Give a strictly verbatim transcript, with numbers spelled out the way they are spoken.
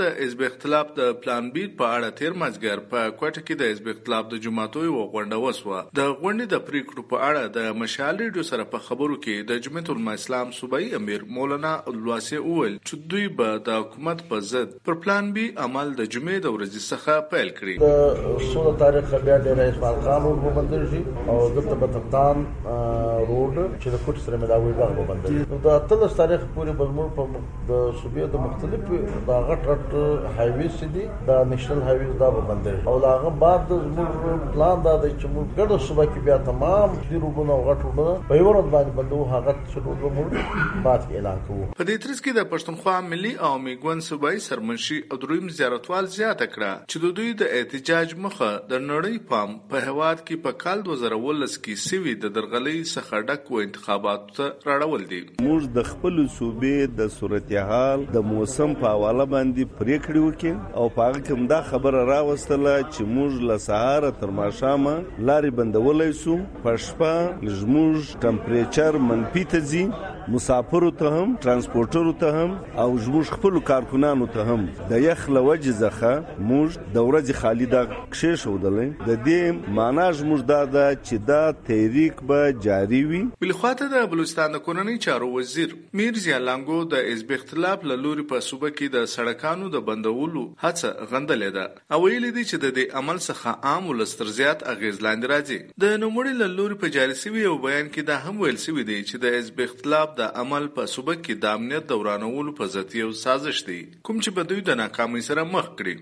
د حزب اختلاف د plan be په اړه تیر مازګر په کوټه کې د حزب اختلاف د جماعتو یو غونډه وسوه. د غونډې د پریکړو په اړه د مشال ریډیو سره په خبرو کې د جمعیت العلماء اسلام صوبایي امیر مولانا الواسی اول چې دوی به د حکومت په ضد پر پلان بی عمل د جمعې د ورځې څخه پیل کړي. د سوله تاریخ بیا ډېر اسبال خان ورو بندل شي او دلته په تفتان روډ چې د کوټ سره مداوي باغ بندل شي. د اتلس تاریخ پورې بلمور په د صوبې د مختلف باغ هایویز چې دي دا نېشنل هایویز دا به بندېږي او د هغه بعد زموږ پلان دا دی چې موږ ګډه صوبه کې بیا تمام روبونه او غټ روبونه په یوه ورځ باندې بندوو، هغه څلور موږ بعد اعلان کوو. په دې ترڅ کې د پښتونخوا ملي عوامي ګوند صوبایي سرمنشي ادرویم زیارتوال زیاته کړه چې د دوی د احتجاج مخه د نړۍ پام په هېواد کې په کال دوه زره اوولس کې سوي د درغلۍ څخه ډکو انتخاباتو ته راړول دي. موږ د خپلو صوبې د صورتحال د موسم په حواله باندې پریکړې وکړې او په هغه کې همدا خبره راوستله چې موږ له سهاره تر ماښامه لارې بندولی شو، په شپه زموږ ټمپریچر منفي ته ځي، مسافرو ته هم ترانسپورټرو ته هم او زموږ خپلو کارکنانو ته هم. د یخ له وجې څخه موږ د ورځې خالي دا کښېښودلی. د دې معنا زموږ دا ده چې دا تحریک به جاري وي. بلې خوا ته د بلوچستان د کورنۍ چارو وزیر میر ضیا لانګو د حزب اختلاف له لوري په صوبه کې د سړکانو د بندولو هڅه غندلې ده او ویلې دي چې د دې عمل څخه عام ولس تر زیات اغیز لاندې راځي. د نوموړي له لوري په جاري شوي یو بیان کې دا هم ویل شوي دی چې د حزب اختلاف د عمل په صوبه کې د امنیت دورانولو په ضد یو سازش دی کوم چې به دوی د ناکامۍ سره مخ کړي.